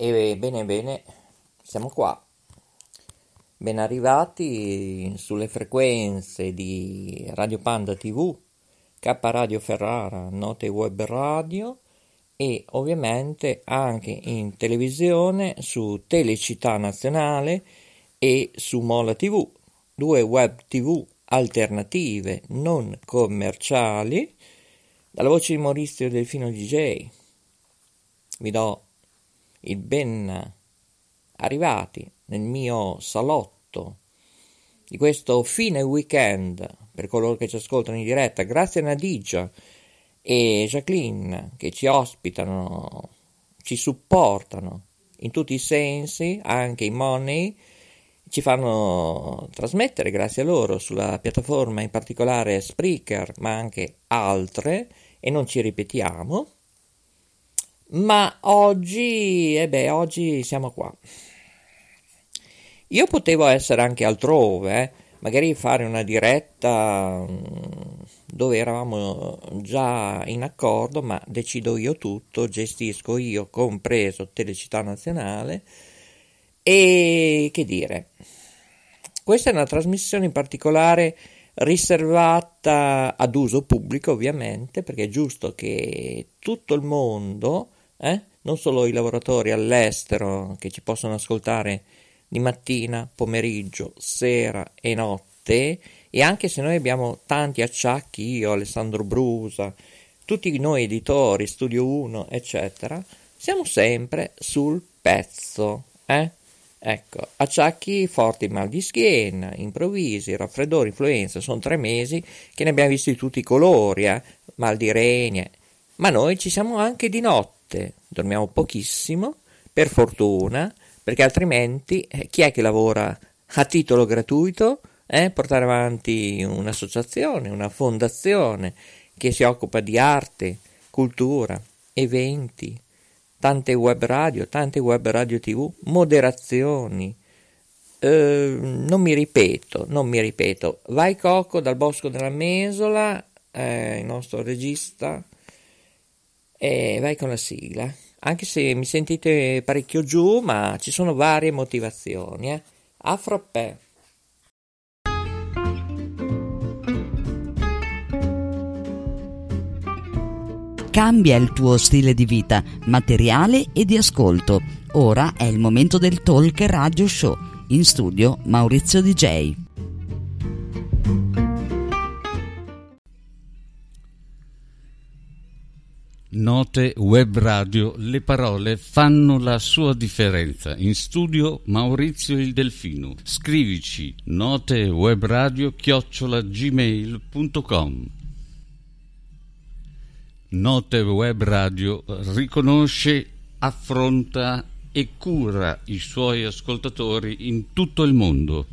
E bene, bene, siamo qua, ben arrivati sulle frequenze di Radio Panda TV, K Radio Ferrara, Note Web Radio e ovviamente anche in televisione su Telecittà Nazionale e su Mola TV, due web TV alternative non commerciali, dalla voce di Maurizio e Delfino DJ. Vi do il ben arrivati nel mio salotto di questo fine weekend per coloro che ci ascoltano in diretta. Grazie a Nadia e Jacqueline che ci ospitano, ci supportano in tutti i sensi, anche i money, ci fanno trasmettere grazie a loro sulla piattaforma, in particolare Spreaker, ma anche altre, e non ci ripetiamo. Ma oggi, oggi siamo qua. Io potevo essere anche altrove, magari fare una diretta dove eravamo già in accordo, ma decido io tutto, gestisco io, compreso Telecittà Nazionale. E che dire, questa è una trasmissione in particolare riservata ad uso pubblico, ovviamente, perché è giusto che tutto il mondo, non solo i lavoratori all'estero che ci possono ascoltare di mattina, pomeriggio, sera e notte, e anche se noi abbiamo tanti acciacchi, io, Alessandro Brusa, tutti noi editori, Studio 1, eccetera, siamo sempre sul pezzo, Ecco, acciacchi forti, mal di schiena, improvvisi, raffreddori, influenza, sono 3 mesi che ne abbiamo visti tutti i colori, mal di reni, ma noi ci siamo anche di notte, dormiamo pochissimo, per fortuna, perché altrimenti chi è che lavora a titolo gratuito? Portare avanti un'associazione, una fondazione che si occupa di arte, cultura, eventi, tante web radio TV, moderazioni, non mi ripeto, vai Cocco dal Bosco della Mesola, il nostro regista, e vai con la sigla, anche se mi sentite parecchio giù, ma ci sono varie motivazioni, a frappè. Cambia il tuo stile di vita, materiale e di ascolto. Ora è il momento del Talk Radio Show. In studio Maurizio DJ. Note Web Radio, le parole fanno la sua differenza. In studio Maurizio il Delfino. Scrivici notewebradio@gmail.com. Note Web Radio riconosce, affronta e cura i suoi ascoltatori in tutto il mondo.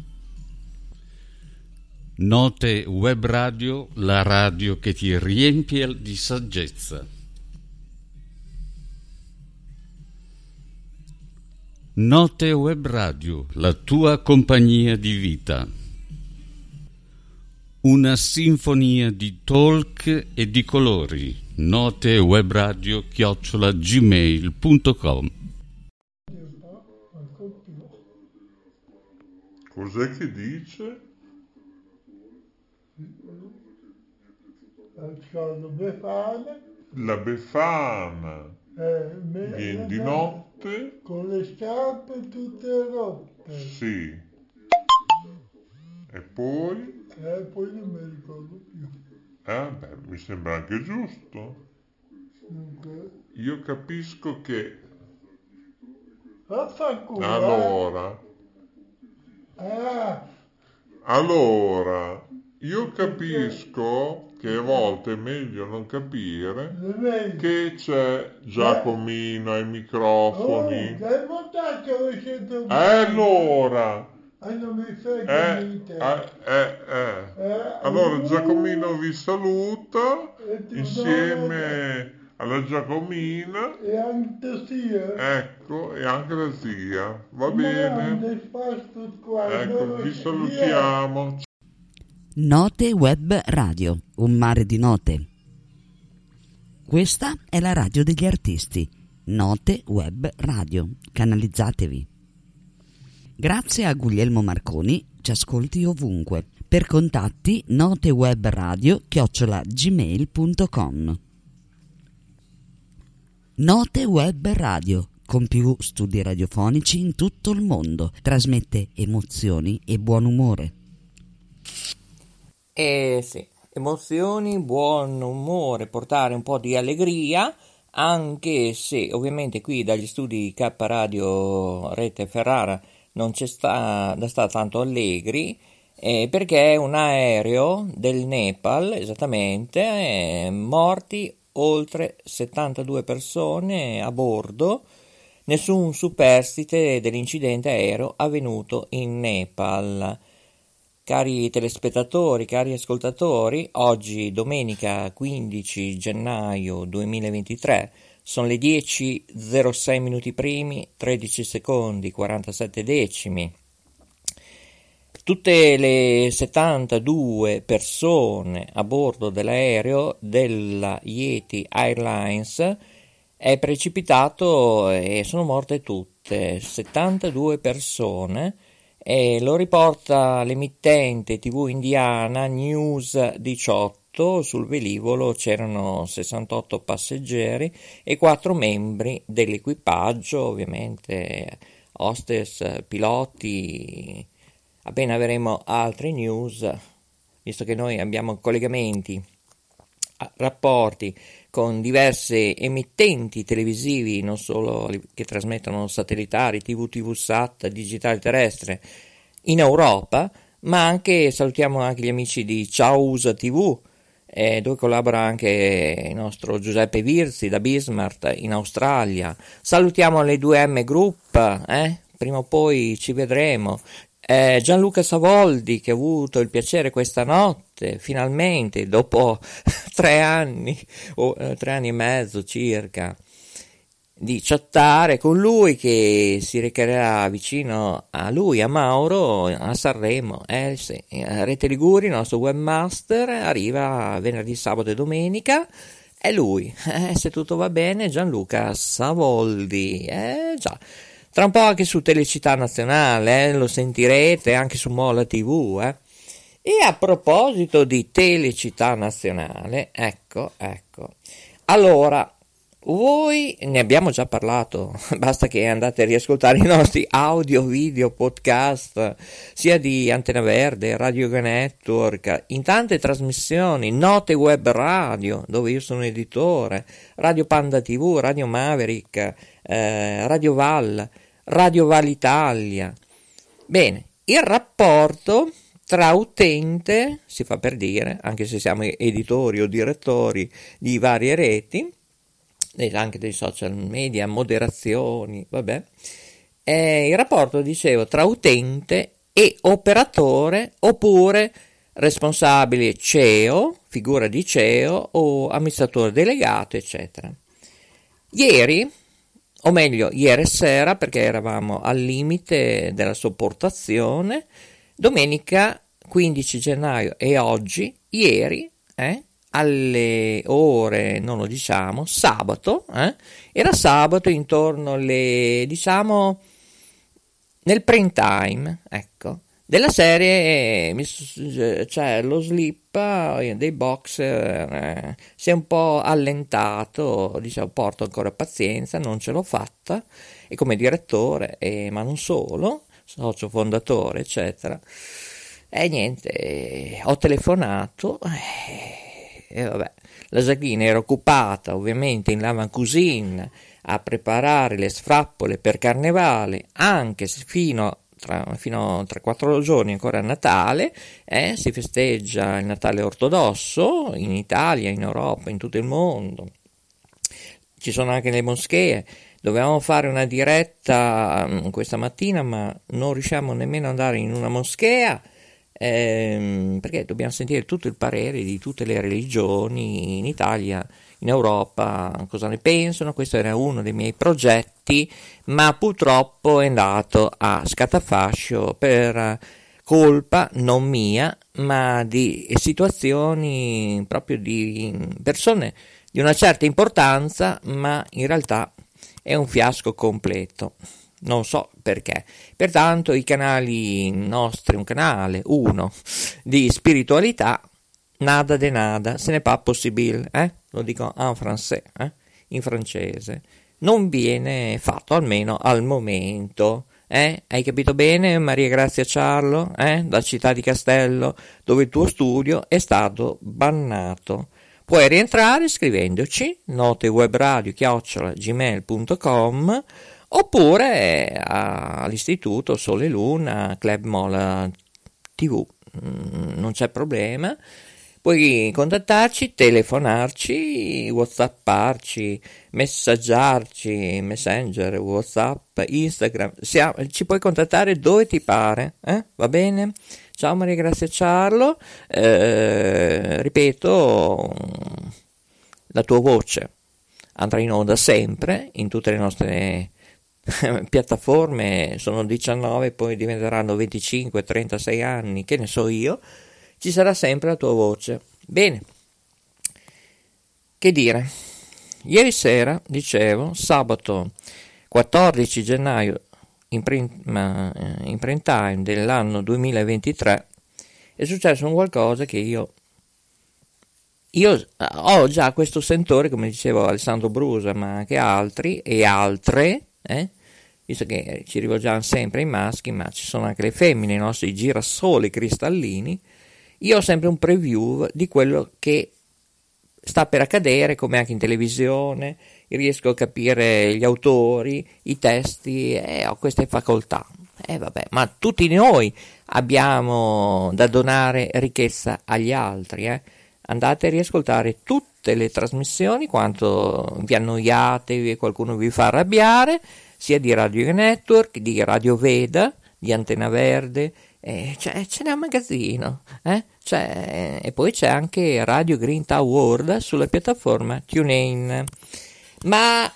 Note Web Radio, la radio che ti riempie di saggezza. Note Web Radio, la tua compagnia di vita. Una sinfonia di talk e di colori. notewebradio@gmail.com. Cos'è che dice? La befana viene di notte con le scarpe tutte rotte. Sì. E poi non mi ricordo più. Mi sembra anche giusto. Io capisco che... Allora, io capisco che a volte è meglio non capire che c'è Giacomino ai microfoni. Allora... Allora Giacomino vi saluta insieme alla Giacomina e anche zia, ecco, e anche la zia, va bene, ecco, vi salutiamo. Note Web Radio, un mare di note. Questa è la radio degli artisti, Note Web Radio, canalizzatevi. Grazie a Guglielmo Marconi, ci ascolti ovunque. Per contatti notewebradio@gmail.com. Note Web Radio, con più studi radiofonici in tutto il mondo, trasmette emozioni e buon umore. Sì, emozioni, buon umore, portare un po' di allegria, anche se ovviamente qui dagli studi K Radio Rete Ferrara non c'è da sta tanto allegri, perché un aereo del Nepal, esattamente, morti oltre 72 persone a bordo, nessun superstite dell'incidente aereo avvenuto in Nepal. Cari telespettatori, cari ascoltatori, oggi domenica 15 gennaio 2023 sono le 10:06 minuti primi, 13 secondi, 47 decimi. Tutte le 72 persone a bordo dell'aereo della Yeti Airlines è precipitato e sono morte tutte, 72 persone, e lo riporta l'emittente TV indiana News 18, sul velivolo c'erano 68 passeggeri e 4 membri dell'equipaggio, ovviamente hostess, piloti. Appena avremo altre news, visto che noi abbiamo collegamenti, rapporti con diverse emittenti televisivi, non solo che trasmettono satellitari, TV Sat, digitale terrestre, in Europa, ma anche salutiamo anche gli amici di Ciao USA TV, dove collabora anche il nostro Giuseppe Virzi da Bismarck in Australia. Salutiamo le 2M Group, prima o poi ci vedremo. Gianluca Savoldi, che ho avuto il piacere questa notte, finalmente, dopo 3 anni o 3 anni e mezzo circa, di chattare con lui, che si recherà vicino a lui, a Mauro, a Sanremo. Sì. Rete Liguri, il nostro webmaster, arriva venerdì, sabato e domenica. È lui, se tutto va bene, Gianluca Savoldi, già. Tra un po' anche su Telecittà Nazionale, lo sentirete anche su Mola TV. E a proposito di Telecittà Nazionale, ecco. Allora, voi ne abbiamo già parlato, basta che andate a riascoltare i nostri audio, video, podcast, sia di Antena Verde, Radio Network, in tante trasmissioni, Note Web Radio, dove io sono editore, Radio Panda TV, Radio Maverick, Radio Val, Radio Val Italia. Bene, il rapporto tra utente, si fa per dire, anche se siamo editori o direttori di varie reti, anche dei social media, moderazioni, vabbè, il rapporto, dicevo, tra utente e operatore, oppure responsabile CEO, figura di CEO o amministratore delegato, eccetera. Ieri sera, perché eravamo al limite della sopportazione, domenica 15 gennaio e oggi, ieri, alle ore, non lo diciamo, sabato, era sabato intorno alle, diciamo, nel prime time, della serie, cioè lo slip dei boxer si è un po' allentato, diciamo, porto ancora pazienza, non ce l'ho fatta, e come direttore, ma non solo, socio fondatore, eccetera, e niente, ho telefonato, e vabbè, la Jacqueline era occupata ovviamente in lavandina a preparare le sfrappole per Carnevale, anche fino tra 4 giorni ancora a Natale, si festeggia il Natale ortodosso in Italia, in Europa, in tutto il mondo, ci sono anche le moschee. Dovevamo fare una diretta questa mattina, ma non riusciamo nemmeno ad andare in una moschea, perché dobbiamo sentire tutto il parere di tutte le religioni in Italia, in Europa cosa ne pensano. Questo era uno dei miei progetti, ma purtroppo è andato a scatafascio per colpa non mia, ma di situazioni proprio di persone di una certa importanza, ma in realtà è un fiasco completo. Non so perché. Pertanto i canali nostri, un canale, uno, di spiritualità, nada de nada, se ne pa possibile, lo dico en français, in francese, non viene fatto, almeno al momento, hai capito bene, Maria Grazia Ciarlo, da Città di Castello, dove il tuo studio è stato bannato. Puoi rientrare scrivendoci notewebradio@gmail.com oppure all'Istituto Sole Luna, Club Mola TV, non c'è problema. Puoi contattarci, telefonarci, whatsapparci, messaggiarci, messenger, whatsapp, Instagram, ci puoi contattare dove ti pare, va bene? Ciao Maria Grazia Ciarlo, ripeto, la tua voce andrà in onda sempre, in tutte le nostre piattaforme, sono 19, poi diventeranno 25, 36 anni, che ne so io. Ci sarà sempre la tua voce. Bene, che dire, ieri sera, dicevo, sabato 14 gennaio in print time dell'anno 2023 è successo un qualcosa che io ho già questo sentore, come dicevo Alessandro Brusa, ma anche altri e altre, visto che ci rivolgiamo sempre ai maschi, ma ci sono anche le femmine, i nostri girasoli cristallini. Io ho sempre un preview di quello che sta per accadere, come anche in televisione, riesco a capire gli autori, i testi, ho queste facoltà. Ma tutti noi abbiamo da donare ricchezza agli altri, Andate a riascoltare tutte le trasmissioni, quanto vi annoiate e qualcuno vi fa arrabbiare, sia di Radio Network, di Radio Veda, di Antena Verde, ce n'è un magazzino, e poi c'è anche Radio Green Tower sulla piattaforma TuneIn. Ma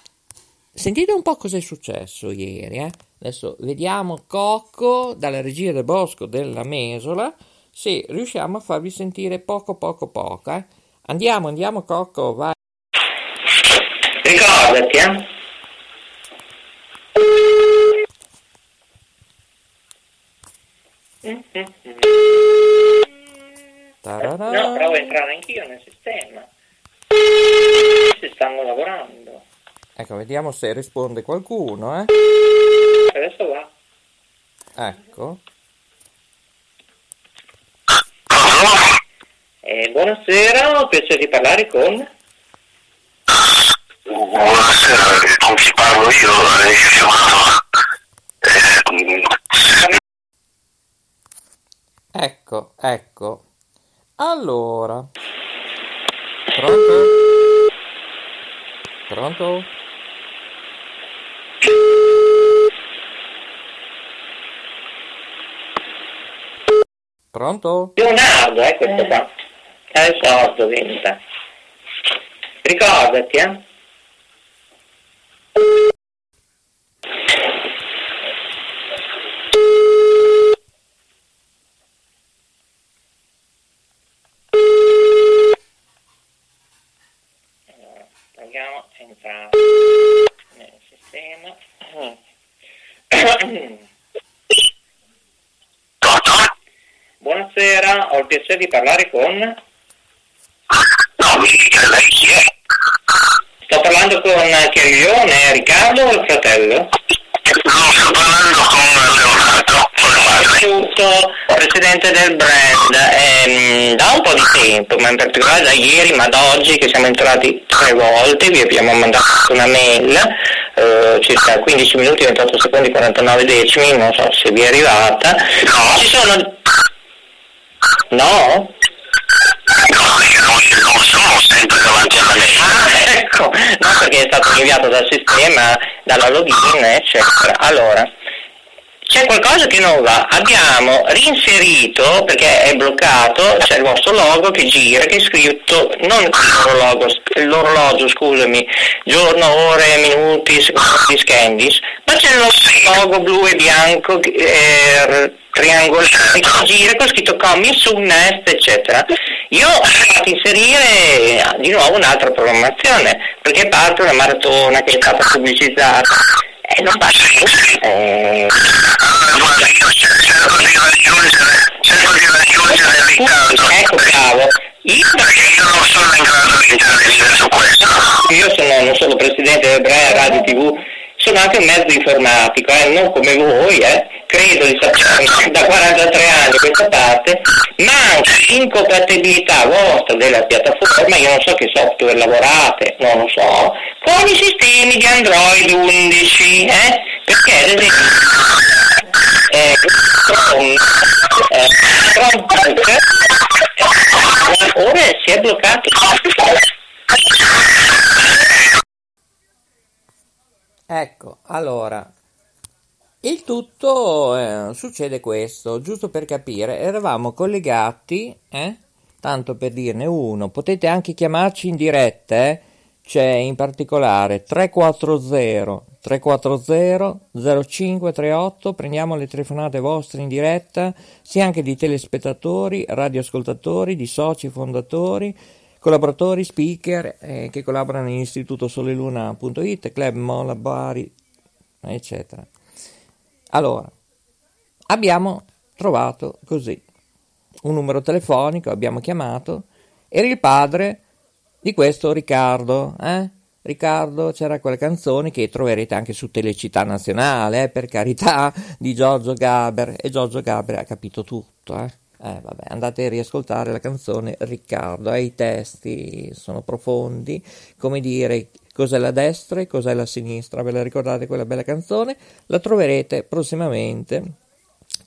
sentite un po' cosa è successo ieri, Adesso vediamo Cocco dalla regia del Bosco della Mesola, se riusciamo a farvi sentire poco, Andiamo Cocco, vai. Ricordati, No, provo a entrare anch'io nel sistema. Si stanno lavorando. Ecco, vediamo se risponde qualcuno, Adesso va. Ecco. Buonasera, ho piacere di parlare con... Buonasera, con chi parlo io? Ecco. Allora. Pronto? Pronto? Leonardo, questo qua. È sordo, diventa. Ricordati, entrare nel sistema. Buonasera, ho il piacere di parlare con... No, mi dica lei chi è? Sto parlando con Chiariglione, Riccardo o il fratello? No, sto parlando con Leonardo. Tutto presidente del brand, da un po' di tempo, ma in particolare da ieri, ma da oggi che siamo entrati 3 volte, vi abbiamo mandato una mail, circa 15 minuti, 28 secondi, 49 decimi, non so se vi è arrivata. No. Ci sono... No? No, perché non sono sempre davanti alla mail. Ecco, no, perché è stato inviato dal sistema, dalla login, eccetera. Allora... c'è qualcosa che non va. Abbiamo reinserito, perché è bloccato, c'è il vostro logo che gira, che è scritto, non l'orologio, scusami, giorno, ore, minuti, secondi, scandis, ma c'è il logo blu e bianco, triangolare, che gira, con scritto coming soon, next, eccetera. Io ho fatto inserire di nuovo un'altra programmazione, perché parte una maratona che è stata pubblicizzata. Non basta. Guarda, io cerco di raggiungere il Riccardo. Ecco, bravo. Perché io non sono in grado di intervenire su questo. Io non sono presidente del brand Radio TV, sono anche un mezzo informatico, non come voi, credo di sapere, certo. Da 43 anni a questa parte, ma anche incompatibilità vostra della piattaforma, io non so che software lavorate, non lo so, con i sistemi di Android 11, perché ad esempio Chromebook ora si è bloccato. Ecco, allora, il tutto succede questo, giusto per capire, eravamo collegati, tanto per dirne uno, potete anche chiamarci in diretta, c'è in particolare 340-340-0538, prendiamo le telefonate vostre in diretta, sia anche di telespettatori, radioascoltatori, di soci fondatori, collaboratori, speaker che collaborano in istituto soleluna.it, club Mola Bari, eccetera. Allora, abbiamo trovato così un numero telefonico, abbiamo chiamato, era il padre di questo Riccardo, Riccardo, c'era quella canzone che troverete anche su Telecittà Nazionale, per carità, di Giorgio Gaber, e Giorgio Gaber ha capito tutto, vabbè, andate a riascoltare la canzone Riccardo, i testi sono profondi, come dire, cos'è la destra e cos'è la sinistra, ve la ricordate quella bella canzone? La troverete prossimamente,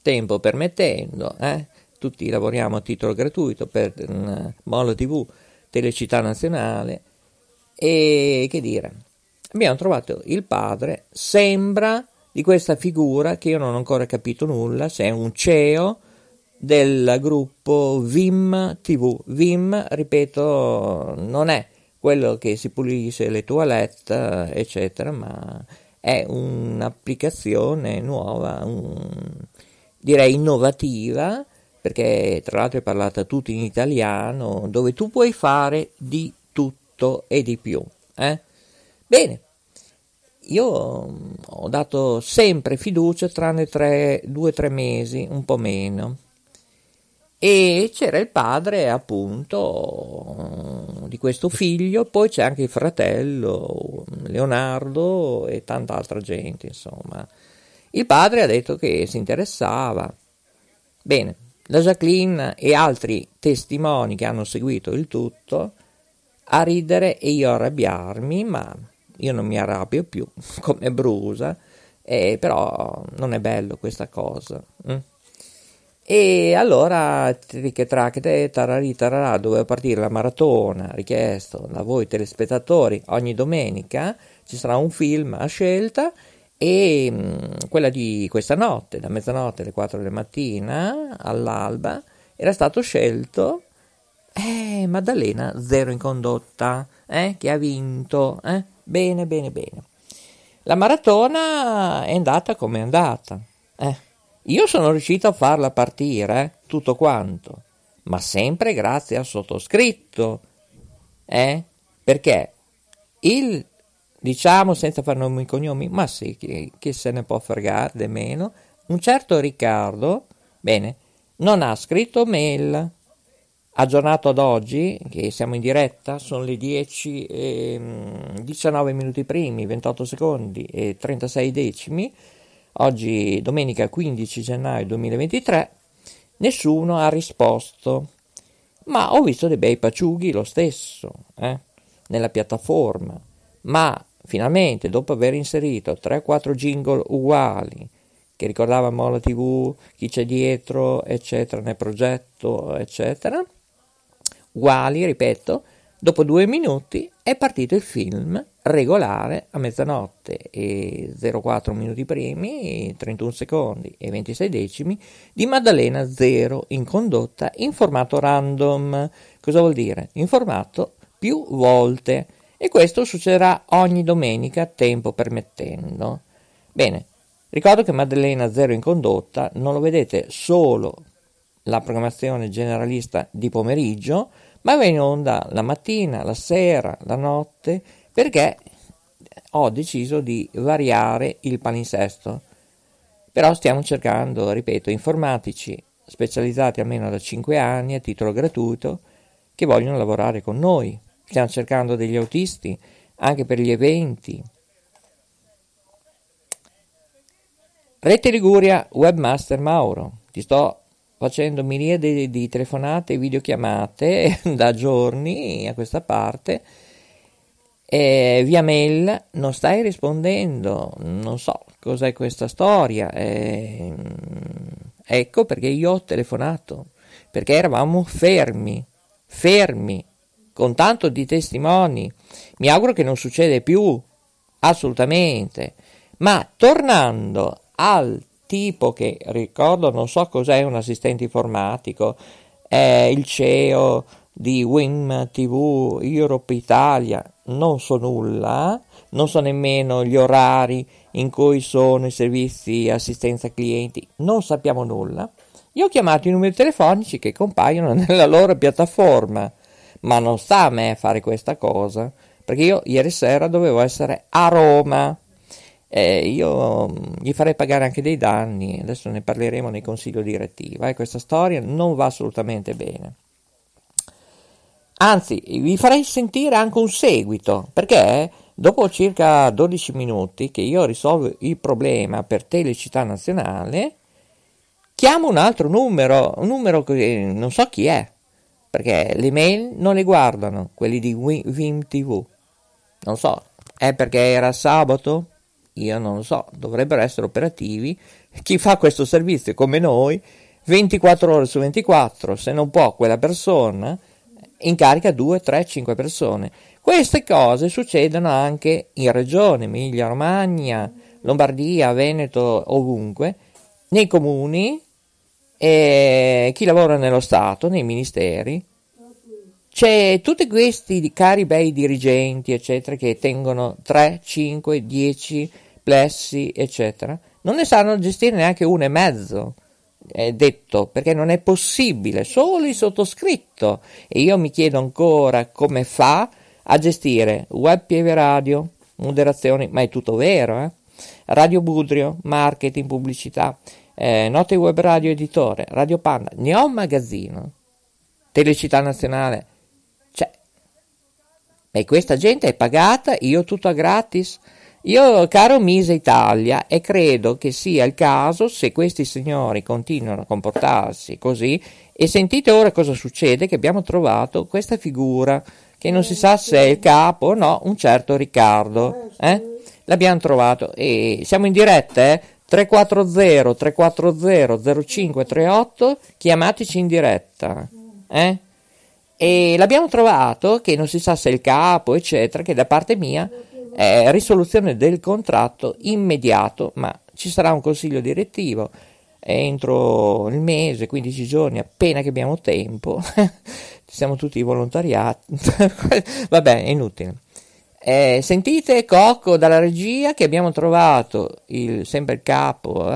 tempo permettendo, tutti lavoriamo a titolo gratuito per Mola TV, Telecittà Nazionale, e che dire, abbiamo trovato il padre, sembra, di questa figura che io non ho ancora capito nulla, se è un CEO, del gruppo WimTV. Wim, ripeto, non è quello che si pulisce le toilette, eccetera, ma è un'applicazione nuova, direi innovativa, perché tra l'altro è parlata tutto in italiano, dove tu puoi fare di tutto e di più. Bene. Io ho dato sempre fiducia, tranne 2-3 mesi, un po' meno. E c'era il padre, appunto, di questo figlio, poi c'è anche il fratello, Leonardo, e tanta altra gente, insomma. Il padre ha detto che si interessava. Bene, la Jacqueline e altri testimoni che hanno seguito il tutto, a ridere e io a arrabbiarmi, ma io non mi arrabbio più, come Brusa, però non è bello questa cosa, E allora, doveva partire la maratona, richiesto da voi telespettatori, ogni domenica ci sarà un film a scelta e quella di questa notte, da mezzanotte alle 4 della mattina, all'alba, era stato scelto Maddalena Zero in Condotta, che ha vinto, Bene. La maratona è andata come è andata, Io sono riuscito a farla partire, tutto quanto, ma sempre grazie al sottoscritto, perché il, diciamo senza far nomi e cognomi, ma sì, chi se ne può fregare di meno, un certo Riccardo, bene, non ha scritto mail, aggiornato ad oggi, che siamo in diretta, sono le 10 e 19 minuti primi, 28 secondi e 36 decimi, oggi domenica 15 gennaio 2023, nessuno ha risposto, ma ho visto dei bei paciughi lo stesso, nella piattaforma, ma finalmente dopo aver inserito 3-4 jingle uguali, che ricordava Mola TV, chi c'è dietro, eccetera, nel progetto, eccetera, uguali, ripeto, Dopo 2 minuti è partito il film regolare a mezzanotte e 04 minuti primi, 31 secondi e 26 decimi di Maddalena Zero in condotta in formato random. Cosa vuol dire? In formato più volte. E questo succederà ogni domenica, tempo permettendo. Bene, ricordo che Maddalena Zero in condotta non lo vedete solo la programmazione generalista di pomeriggio, ma va in onda la mattina, la sera, la notte, perché ho deciso di variare il palinsesto. Però stiamo cercando, ripeto, informatici specializzati almeno da 5 anni a titolo gratuito che vogliono lavorare con noi. Stiamo cercando degli autisti anche per gli eventi. Rete Liguria Webmaster Mauro, ti sto facendo miriade di telefonate e videochiamate da giorni a questa parte, via mail non stai rispondendo, non so cos'è questa storia, ecco perché io ho telefonato, perché eravamo fermi, con tanto di testimoni, mi auguro che non succede più, assolutamente, ma tornando al tipo che ricordo, non so cos'è, un assistente informatico, è il CEO di WimTV Europe Italia, non so nulla, non so nemmeno gli orari in cui sono i servizi assistenza clienti, non sappiamo nulla. Io ho chiamato i numeri telefonici che compaiono nella loro piattaforma, ma non sta a me fare questa cosa, perché io ieri sera dovevo essere a Roma. Io gli farei pagare anche dei danni, adesso ne parleremo nel consiglio direttivo, questa storia non va assolutamente bene, anzi vi farei sentire anche un seguito, perché dopo circa 12 minuti che io risolvo il problema per Telecittà Nazionale, chiamo un altro numero, un numero che non so chi è, perché le mail non le guardano quelli di WimTV, non so, è perché era sabato? Io non lo so, dovrebbero essere operativi chi fa questo servizio come noi 24 ore su 24, se non può quella persona incarica 2, 3, 5 persone. Queste cose succedono anche in regione Emilia Romagna, Lombardia, Veneto, ovunque, nei comuni, e chi lavora nello Stato, nei ministeri. C'è tutti questi cari bei dirigenti, eccetera, che tengono 3, 5, 10 plessi, eccetera. Non ne sanno gestire neanche 1,5, è detto, perché non è possibile, solo il sottoscritto. E io mi chiedo ancora come fa a gestire web e radio, moderazione, ma è tutto vero, Radio Budrio, marketing, pubblicità, Note Web Radio editore, Radio Panda, ne ho un magazzino, Telecittà Nazionale. E questa gente è pagata, io tutto a gratis. Io, caro Mise Italia, e credo che sia il caso se questi signori continuano a comportarsi così, e sentite ora cosa succede, che abbiamo trovato questa figura, che non si sa se è il capo o no, un certo Riccardo. L'abbiamo trovato, e siamo in diretta, 340-340-0538, chiamateci in diretta, E l'abbiamo trovato che non si sa se è il capo, eccetera, che da parte mia è risoluzione del contratto immediato, ma ci sarà un consiglio direttivo entro il mese, 15 giorni, appena che abbiamo tempo, siamo tutti volontariati, vabbè è inutile. Sentite Cocco dalla regia che abbiamo trovato sempre il capo,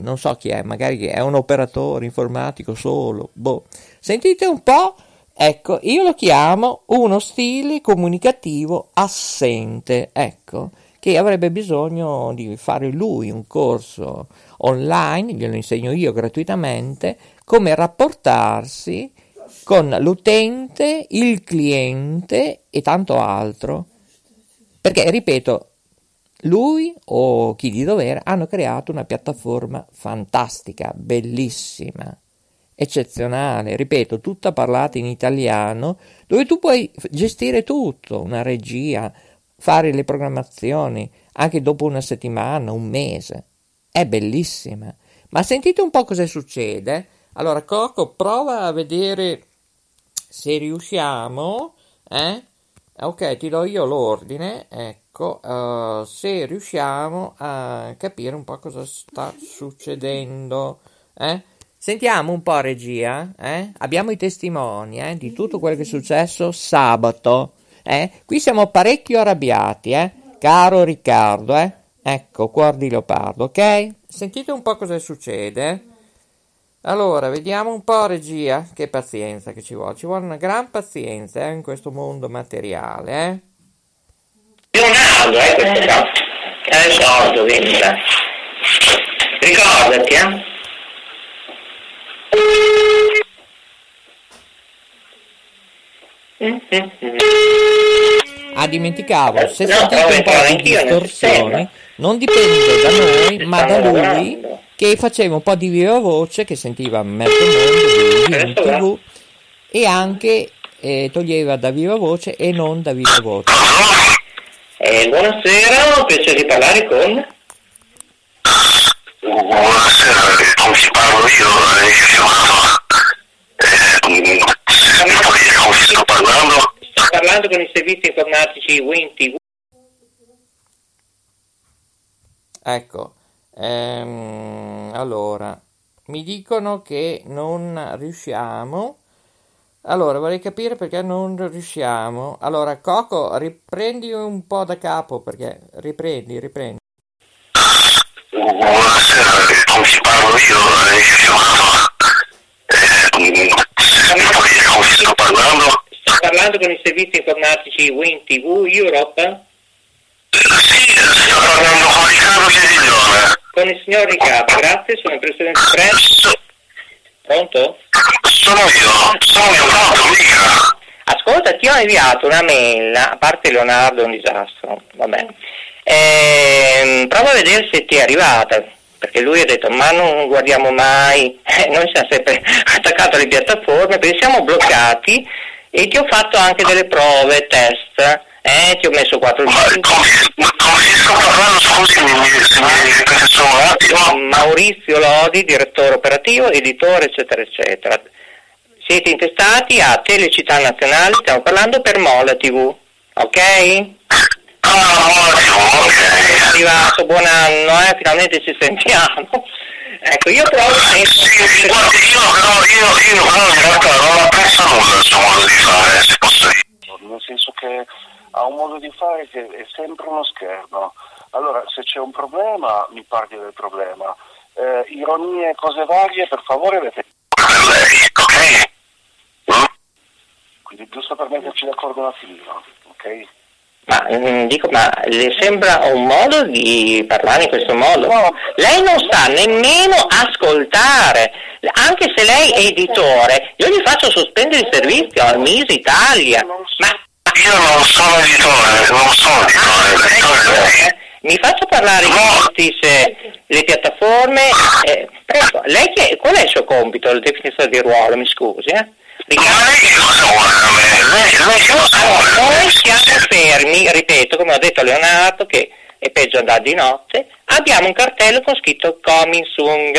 non so chi è, magari è un operatore informatico solo, boh. Sentite un po'. Ecco, io lo chiamo uno stile comunicativo assente, ecco, che avrebbe bisogno di fare lui un corso online, glielo insegno io gratuitamente, come rapportarsi con l'utente, il cliente e tanto altro. Perché, ripeto, lui o chi di dovere hanno creato una piattaforma fantastica, bellissima, eccezionale, ripeto, tutta parlata in italiano, dove tu puoi gestire tutto, una regia, fare le programmazioni, anche dopo una settimana, un mese, è bellissima. Ma sentite un po' cosa succede. Allora Cocco, prova a vedere se riusciamo Ok, ti do io l'ordine, ecco, se riusciamo a capire un po' cosa sta succedendo, Sentiamo un po', regia, Abbiamo i testimoni, di tutto quello che è successo sabato, Qui siamo parecchio arrabbiati, Caro Riccardo, Ecco, cuor di leopardo, ok? Sentite un po' cosa succede. Allora, vediamo un po', regia, che pazienza che ci vuole una gran pazienza in questo mondo materiale. Leonardo, questo caso è sordo, quindi ricordati, Ah, dimenticavo, se sentite un po' di distorsioni, non dipende da noi, ma da lui, che faceva un po' di viva voce, che sentiva mezzo mondo, WimTV, e anche toglieva da viva voce e non da viva voce. Buonasera, piacere di parlare con... Buonasera, come si parlo io? Sto parlando con i servizi informatici WimTV. Ecco, allora, mi dicono che non riusciamo. Allora, vorrei capire perché non riusciamo. Allora, Cocco, riprendi un po' da capo, perché riprendi. Buonasera, come si parlo io? Sto parlando con i servizi informatici WimTV Europe. Sì, sto parlando con Riccardo Chiariglione. Con il signor Riccardo, grazie, sono il presidente Press. Pronto? Sono io, pronto, mica. Ascolta, ti ho inviato una mail, a parte Leonardo è un disastro, vabbè. Prova a vedere se ti è arrivata, perché lui ha detto, ma non guardiamo mai, noi siamo sempre attaccati alle piattaforme, perché siamo bloccati, e ti ho fatto anche delle prove, test, ti ho messo 4 minuti. Ma come sto parlando, scusami, perché sono un attimo. Maurizio Lodi, direttore operativo, editore, eccetera, eccetera. Siete intestati a Telecittà Nazionale, stiamo parlando per Mola TV, ok? È arrivato, buon anno, finalmente ci sentiamo. Ecco, io provo sì, guarda, io però in realtà non ho perso nulla il suo modo di fare, se posso dire. Nel senso che ha un modo di fare che è sempre uno scherno. Allora, se c'è un problema, mi parli del problema. Ironie e cose varie, per favore, avete... ok? Quindi giusto per metterci d'accordo una fila, ok? Ma le sembra un modo di parlare in questo modo? No. Lei non sta nemmeno ascoltare, anche se lei è editore, io gli faccio sospendere il servizio al Miss Italia. Ma io non sono editore. Mi faccio parlare di le piattaforme. Prego, lei qual è il suo compito, il definitore di ruolo, mi scusi, Noi siamo fermi, ripeto, come ho detto a Leonardo, che è peggio andare di notte. Abbiamo un cartello con scritto Coming Soon,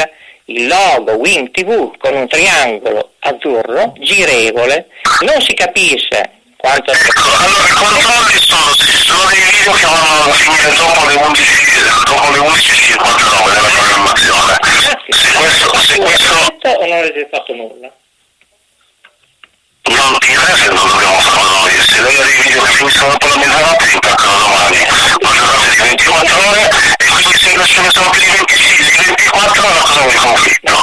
il logo WimTV con un triangolo azzurro girevole, non si capisce quanto... Allora i controlli sono dei video che vanno a finire dopo le 11:59 della programmazione. Se questo o non avete fatto nulla? Non ti interessa, non dobbiamo farlo noi. Se lei ha dei video che finiscono dopo la mezzanotte, si impaccano domani. Una giornata di 24 ore e quindi se ne sono più di 24 è una cosa di conflitto.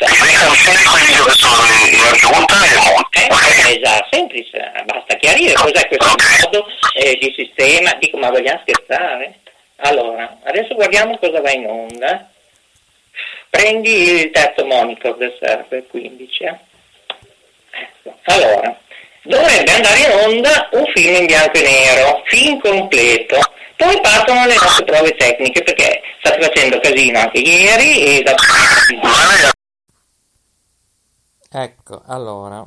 Direi che cancellare quei video che sono in aggiunta e monti. Okay? Esatto, semplice, basta chiarire cos'è questo modo di sistema. Dico, ma vogliamo scherzare? Allora, adesso guardiamo cosa va in onda. Prendi il terzo monitor del server 15, Allora, dovrebbe andare in onda un film in bianco e nero, film completo, poi partono le nostre prove tecniche perché state facendo casino anche ieri e da... Ecco, allora,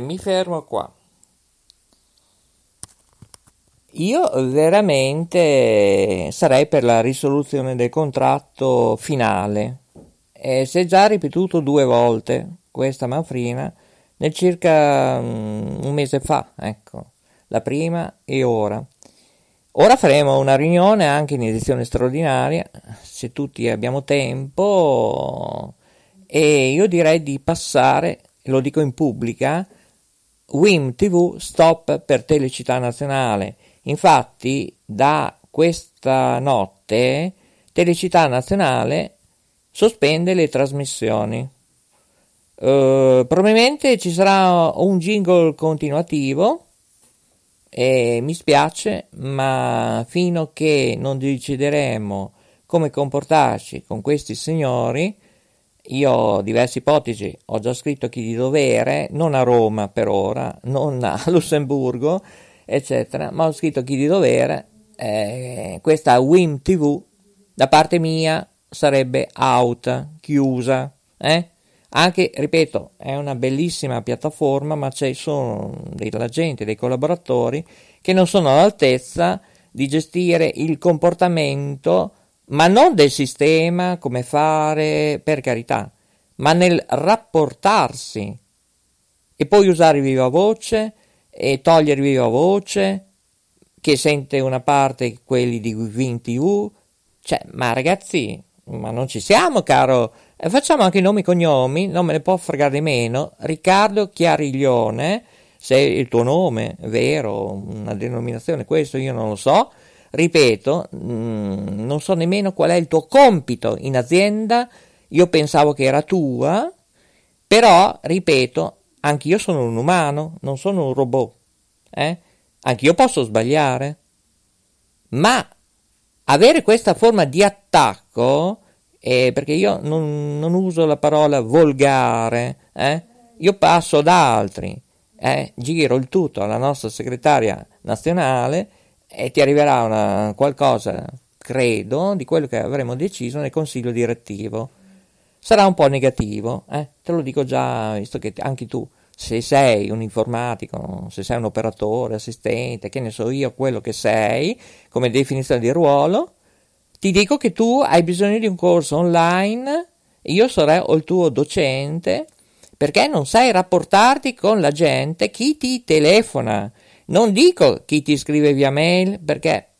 mi fermo qua. Io veramente sarei per la risoluzione del contratto finale. Si è già ripetuto 2 volte questa manfrina, nel circa un mese fa, ecco, la prima e ora. Ora faremo una riunione anche in edizione straordinaria, se tutti abbiamo tempo, e io direi di passare, lo dico in pubblica, WimTV stop per Telecittà Nazionale. Infatti da questa notte Telecittà Nazionale sospende le trasmissioni. Probabilmente ci sarà un jingle continuativo e mi spiace, ma fino che non decideremo come comportarci con questi signori, io ho diverse ipotesi, ho già scritto chi di dovere, non a Roma per ora, non a Lussemburgo, eccetera, ma ho scritto chi di dovere, questa WimTV da parte mia sarebbe out, chiusa, Anche, ripeto, è una bellissima piattaforma, ma ci sono della gente, dei collaboratori che non sono all'altezza di gestire il comportamento, ma non del sistema, come fare, per carità, ma nel rapportarsi e poi usare viva voce e togliere viva voce che sente una parte quelli di WimTV, cioè, ma ragazzi, ma non ci siamo, caro. Facciamo anche i nomi e cognomi, non me ne può fregare di meno. Riccardo Chiariglione, se è il tuo nome, vero, una denominazione, questo io non lo so. Ripeto, non so nemmeno qual è il tuo compito in azienda, io pensavo che era tua, però, ripeto, anch'io sono un umano, non sono un robot, Anch'io posso sbagliare, ma avere questa forma di attacco... perché io non uso la parola volgare, io passo ad altri, giro il tutto alla nostra segretaria nazionale e ti arriverà qualcosa, credo, di quello che avremo deciso nel consiglio direttivo. Sarà un po' negativo, te lo dico già, visto che anche tu, se sei un informatico, se sei un operatore, assistente, che ne so io, quello che sei, come definizione di ruolo, ti dico che tu hai bisogno di un corso online, io sarò il tuo docente, perché non sai rapportarti con la gente, chi ti telefona. Non dico chi ti scrive via mail, perché,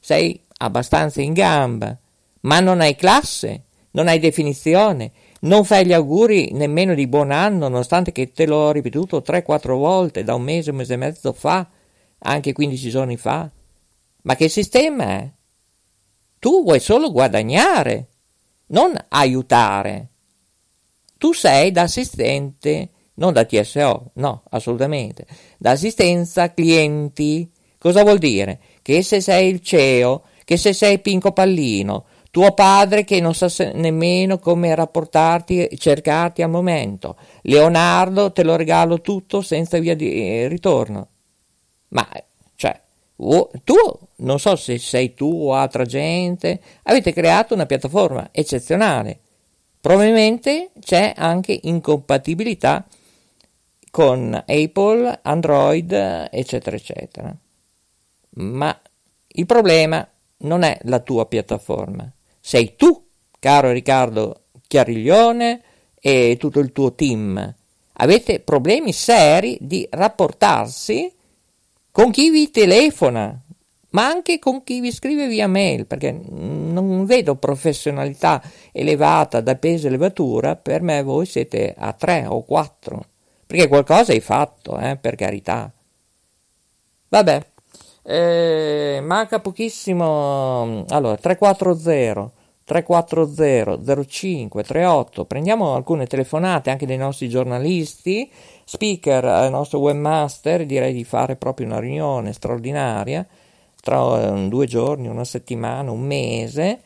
sei abbastanza in gamba, ma non hai classe, non hai definizione, non fai gli auguri nemmeno di buon anno, nonostante che te l'ho ripetuto 3-4 volte da un mese e mezzo fa, anche 15 giorni fa. Ma che sistema è? Tu vuoi solo guadagnare, non aiutare. Tu sei da assistente, non da TSO, no, assolutamente, da assistenza clienti. Cosa vuol dire? Che se sei il CEO, che se sei Pinco Pallino, tuo padre che non sa nemmeno come rapportarti e cercarti al momento, Leonardo te lo regalo tutto senza via di ritorno. Ma, cioè, tu... non so se sei tu o altra gente, avete creato una piattaforma eccezionale. Probabilmente c'è anche incompatibilità con Apple, Android, eccetera, eccetera. Ma il problema non è la tua piattaforma. Sei tu, caro Riccardo Chiariglione e tutto il tuo team. Avete problemi seri di rapportarsi con chi vi telefona, ma anche con chi vi scrive via mail, perché non vedo professionalità elevata da peso e levatura. Per me voi siete a 3 o 4, perché qualcosa hai fatto, per carità. Vabbè, manca pochissimo. Allora, 340 0538, prendiamo alcune telefonate anche dei nostri giornalisti. Speaker, il nostro webmaster, direi di fare proprio una riunione straordinaria tra 2 giorni, una settimana, un mese,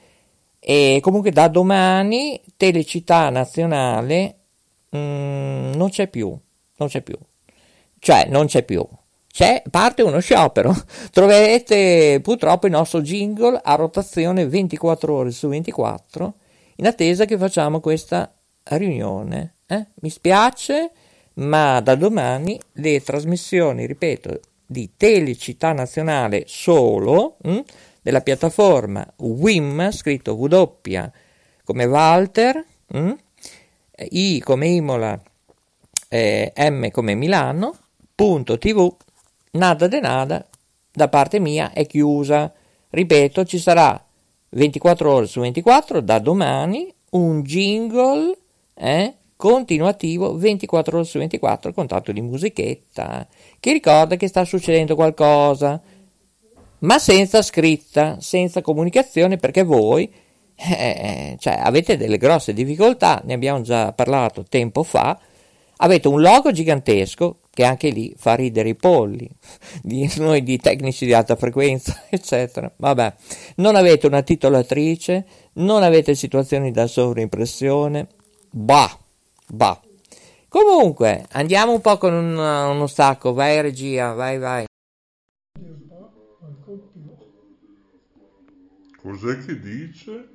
e comunque da domani Telecittà Nazionale non c'è più, parte uno sciopero. Troverete purtroppo il nostro jingle a rotazione 24 ore su 24 in attesa che facciamo questa riunione, mi spiace, ma da domani le trasmissioni, ripeto, di Telecittà Nazionale solo, della piattaforma WIM, scritto W come Walter, I come Imola, M come Milano, punto TV, nada de nada, da parte mia è chiusa. Ripeto, ci sarà 24 ore su 24, da domani, un jingle continuativo 24 ore su 24, con tanto di musichetta, che ricorda che sta succedendo qualcosa, ma senza scritta, senza comunicazione, perché voi cioè, avete delle grosse difficoltà, ne abbiamo già parlato tempo fa, avete un logo gigantesco, che anche lì fa ridere i polli, noi di tecnici di alta frequenza, eccetera. Vabbè, non avete una titolatrice, non avete situazioni da sovraimpressione, bah. Comunque, andiamo un po' con uno stacco, vai regia, vai. Cos'è che dice?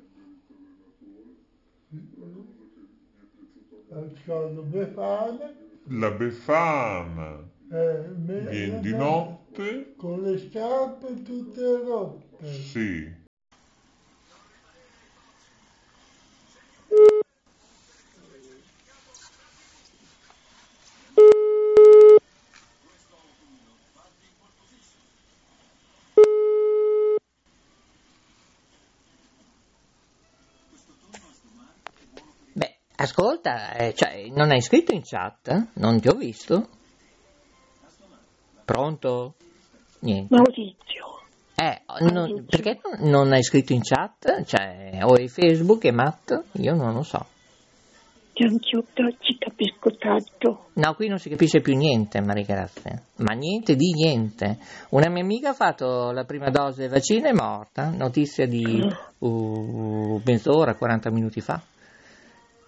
La Befana viene di notte con le scarpe tutte rotte. Sì. Ascolta, cioè, non hai scritto in chat? Non ti ho visto. Pronto? Niente. Maurizio. Maurizio. Perché non hai scritto in chat? Cioè, o è Facebook, è Matt? Io non lo so. Gianluca, ci capisco tanto. No, qui non si capisce più niente, Maria Grazia. Ma niente di niente. Una mia amica ha fatto la prima dose del vaccino e è morta. Notizia di mezz'ora, 40 minuti fa.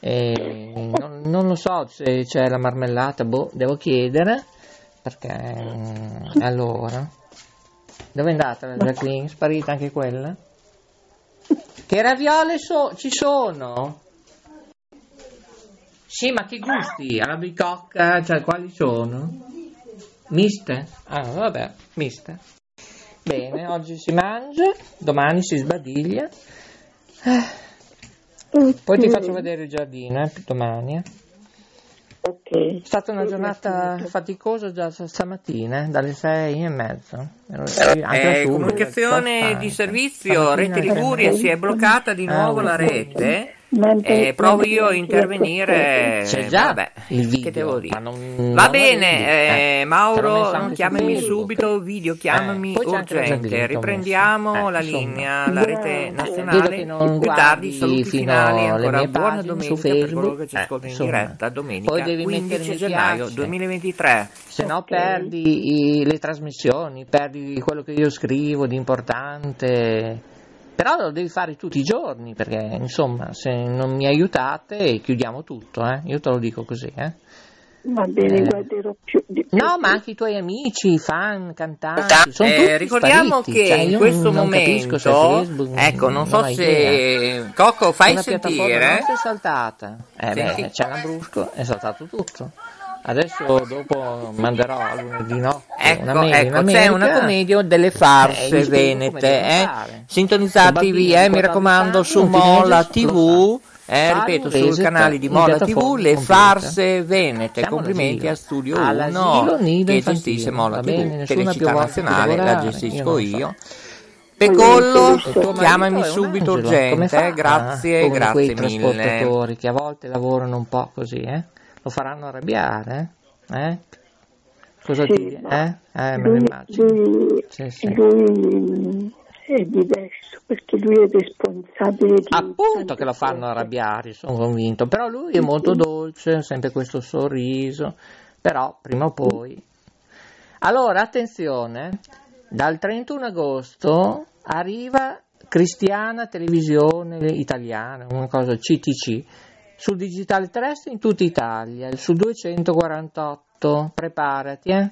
E non lo so se c'è la marmellata, devo chiedere, perché allora dove è andata la Jacqueline? Sparita anche quella? Che raviole ci sono? Sì, ma che gusti? Alla bicocca, cioè quali sono? Miste? Miste. Bene, oggi si mangia, domani si sbadiglia. Poi ti faccio vedere il giardino, domani. Ok. È stata una giornata faticosa già stamattina, dalle 6:30. Comunicazione di servizio, Rete Liguri, si è bloccata di nuovo la rete. Provo io a intervenire. C'è già il video, che devo dire? Va bene, Mauro, chiamami subito, video, chiamami urgente. Riprendiamo la linea, la rete nazionale. Più tardi saluti finali, ancora buona domenica per coloro che ci ascoltano in diretta domenica. Poi devi 15 gennaio 2023. Se no perdi le trasmissioni, perdi quello che io scrivo di importante. Però lo devi fare tutti i giorni, perché insomma, se non mi aiutate chiudiamo tutto, io te lo dico così. Va bene, guarderò più di più. No, ma anche i tuoi amici, fan, cantanti, sono tutti ricordiamo spariti. Che in questo momento, Facebook, non so se Cocco fai una sentire. È saltata. C'è Lambrusco, è saltato tutto. Adesso dopo manderò a lunedì notte una mail, c'è una commedia delle farse venete sintonizzati mi raccomando su Mola TV ripeto sul canale di Mola TV le farse venete. Complimenti a Studio 1 che gestisce Mola TV, Telecittà Nazionale la gestisco io. Pecollo, chiamami subito urgente, grazie mille. Quei trasportatori che a volte lavorano un po' così Lo faranno arrabbiare? Eh? Cosa sì, ti... no. Me lo immagino. Lui, sì, sì. Lui è diverso perché lui è responsabile di... Appunto che lo fanno arrabbiare, sono convinto. Però lui è molto dolce, sempre questo sorriso. Però prima o poi... Allora, attenzione, dal 31 agosto arriva Cristiana Televisione Italiana, una cosa CTC, sul digitale terrestre in tutta Italia, su 248, preparati, eh?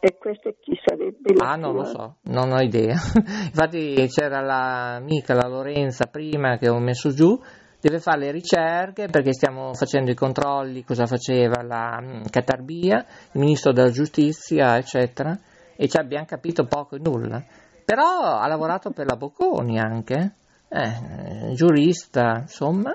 E questo chi sarebbe? Non lo so, non ho idea. Infatti c'era l'amica, la Lorenza, prima che ho messo giù, deve fare le ricerche perché stiamo facendo i controlli, cosa faceva la Catarbia, il ministro della giustizia, eccetera, e ci abbiamo capito poco e nulla. Però ha lavorato per la Bocconi anche, giurista, insomma,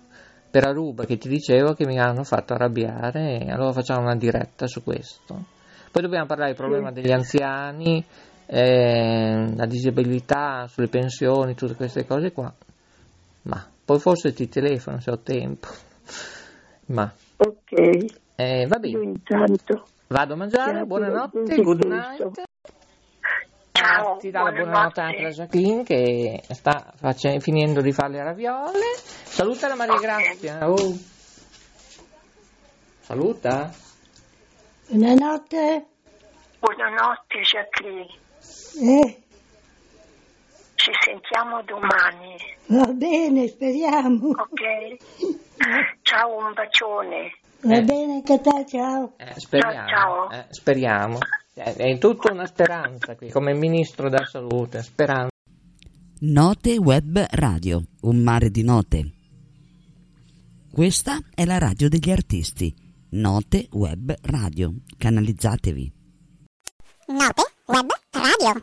per Aruba che ti dicevo che mi hanno fatto arrabbiare, e allora facciamo una diretta su questo. Poi dobbiamo parlare del problema degli anziani, la disabilità, sulle pensioni, tutte queste cose qua, ma poi forse ti telefono se ho tempo. Ma ok, va bene, intanto vado a mangiare, buonanotte, good night. Ciao, ti dà la buonanotte anche la Jacqueline che sta finendo di fare le raviole. Saluta la Maria Grazia. Oh. Saluta. Buonanotte. Buonanotte Jacqueline. Ci sentiamo domani. Va bene, speriamo. Ok. Ciao, un bacione. Va bene anche te, ciao. Speriamo, ciao, ciao. Speriamo. È tutta una speranza qui, come ministro della salute, speranza. Note Web Radio, un mare di note. Questa è la radio degli artisti, Note Web Radio. Canalizzatevi. Note Web Radio.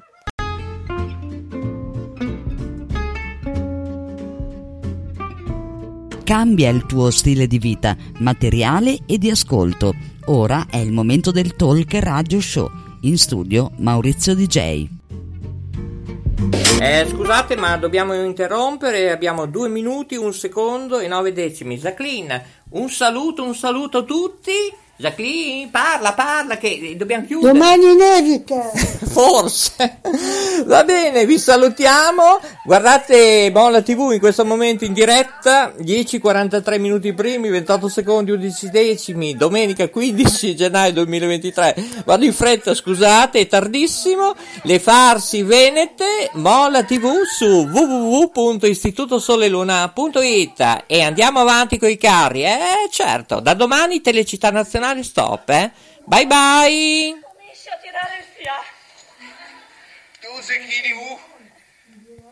Cambia il tuo stile di vita, materiale e di ascolto. Ora è il momento del Talk Radio Show. In studio Maurizio DJ. Scusate, ma dobbiamo interrompere. Abbiamo 2 minuti, 1 secondo e 9 decimi. Jacqueline, un saluto a tutti. Jacqueline, parla che dobbiamo chiudere. Domani nevica. Forse. Va bene, vi salutiamo. Guardate Mola TV in questo momento in diretta, 10:43 minuti primi, 28 secondi, 11 decimi, domenica 15 gennaio 2023. Vado in fretta, scusate, è tardissimo. Le farsi venete, Mola TV su www.istitutosoleluna.it e andiamo avanti coi carri, certo. Da domani Telecittà Nazionale stop, Bye bye. Comincia a tirare il fiato. Tu se chini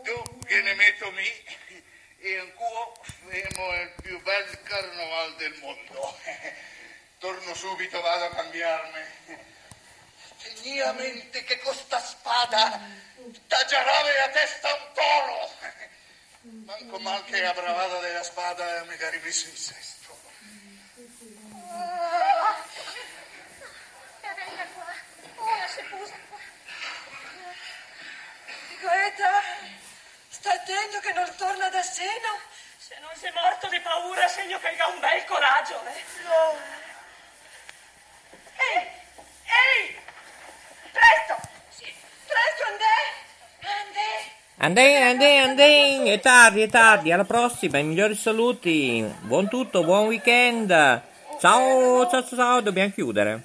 tu che ne metto mi e un cuo fermo il più bel carnaval del mondo. Torno subito, vado a cambiarmi. Tieni a mente che con sta spada tagliarave la testa un toro. Manco mal che la bravata della spada mi ha rimesso in sesto. Venga qua, ora si posa qua. Goeta, sta attento che non torna da seno. Se non sei morto di paura, segno che ha un bel coraggio. No. Ehi, presto, sì, presto, andè. È tardi, alla prossima, i migliori saluti. Buon tutto, buon weekend. Ciao, ciao, ciao, dobbiamo chiudere.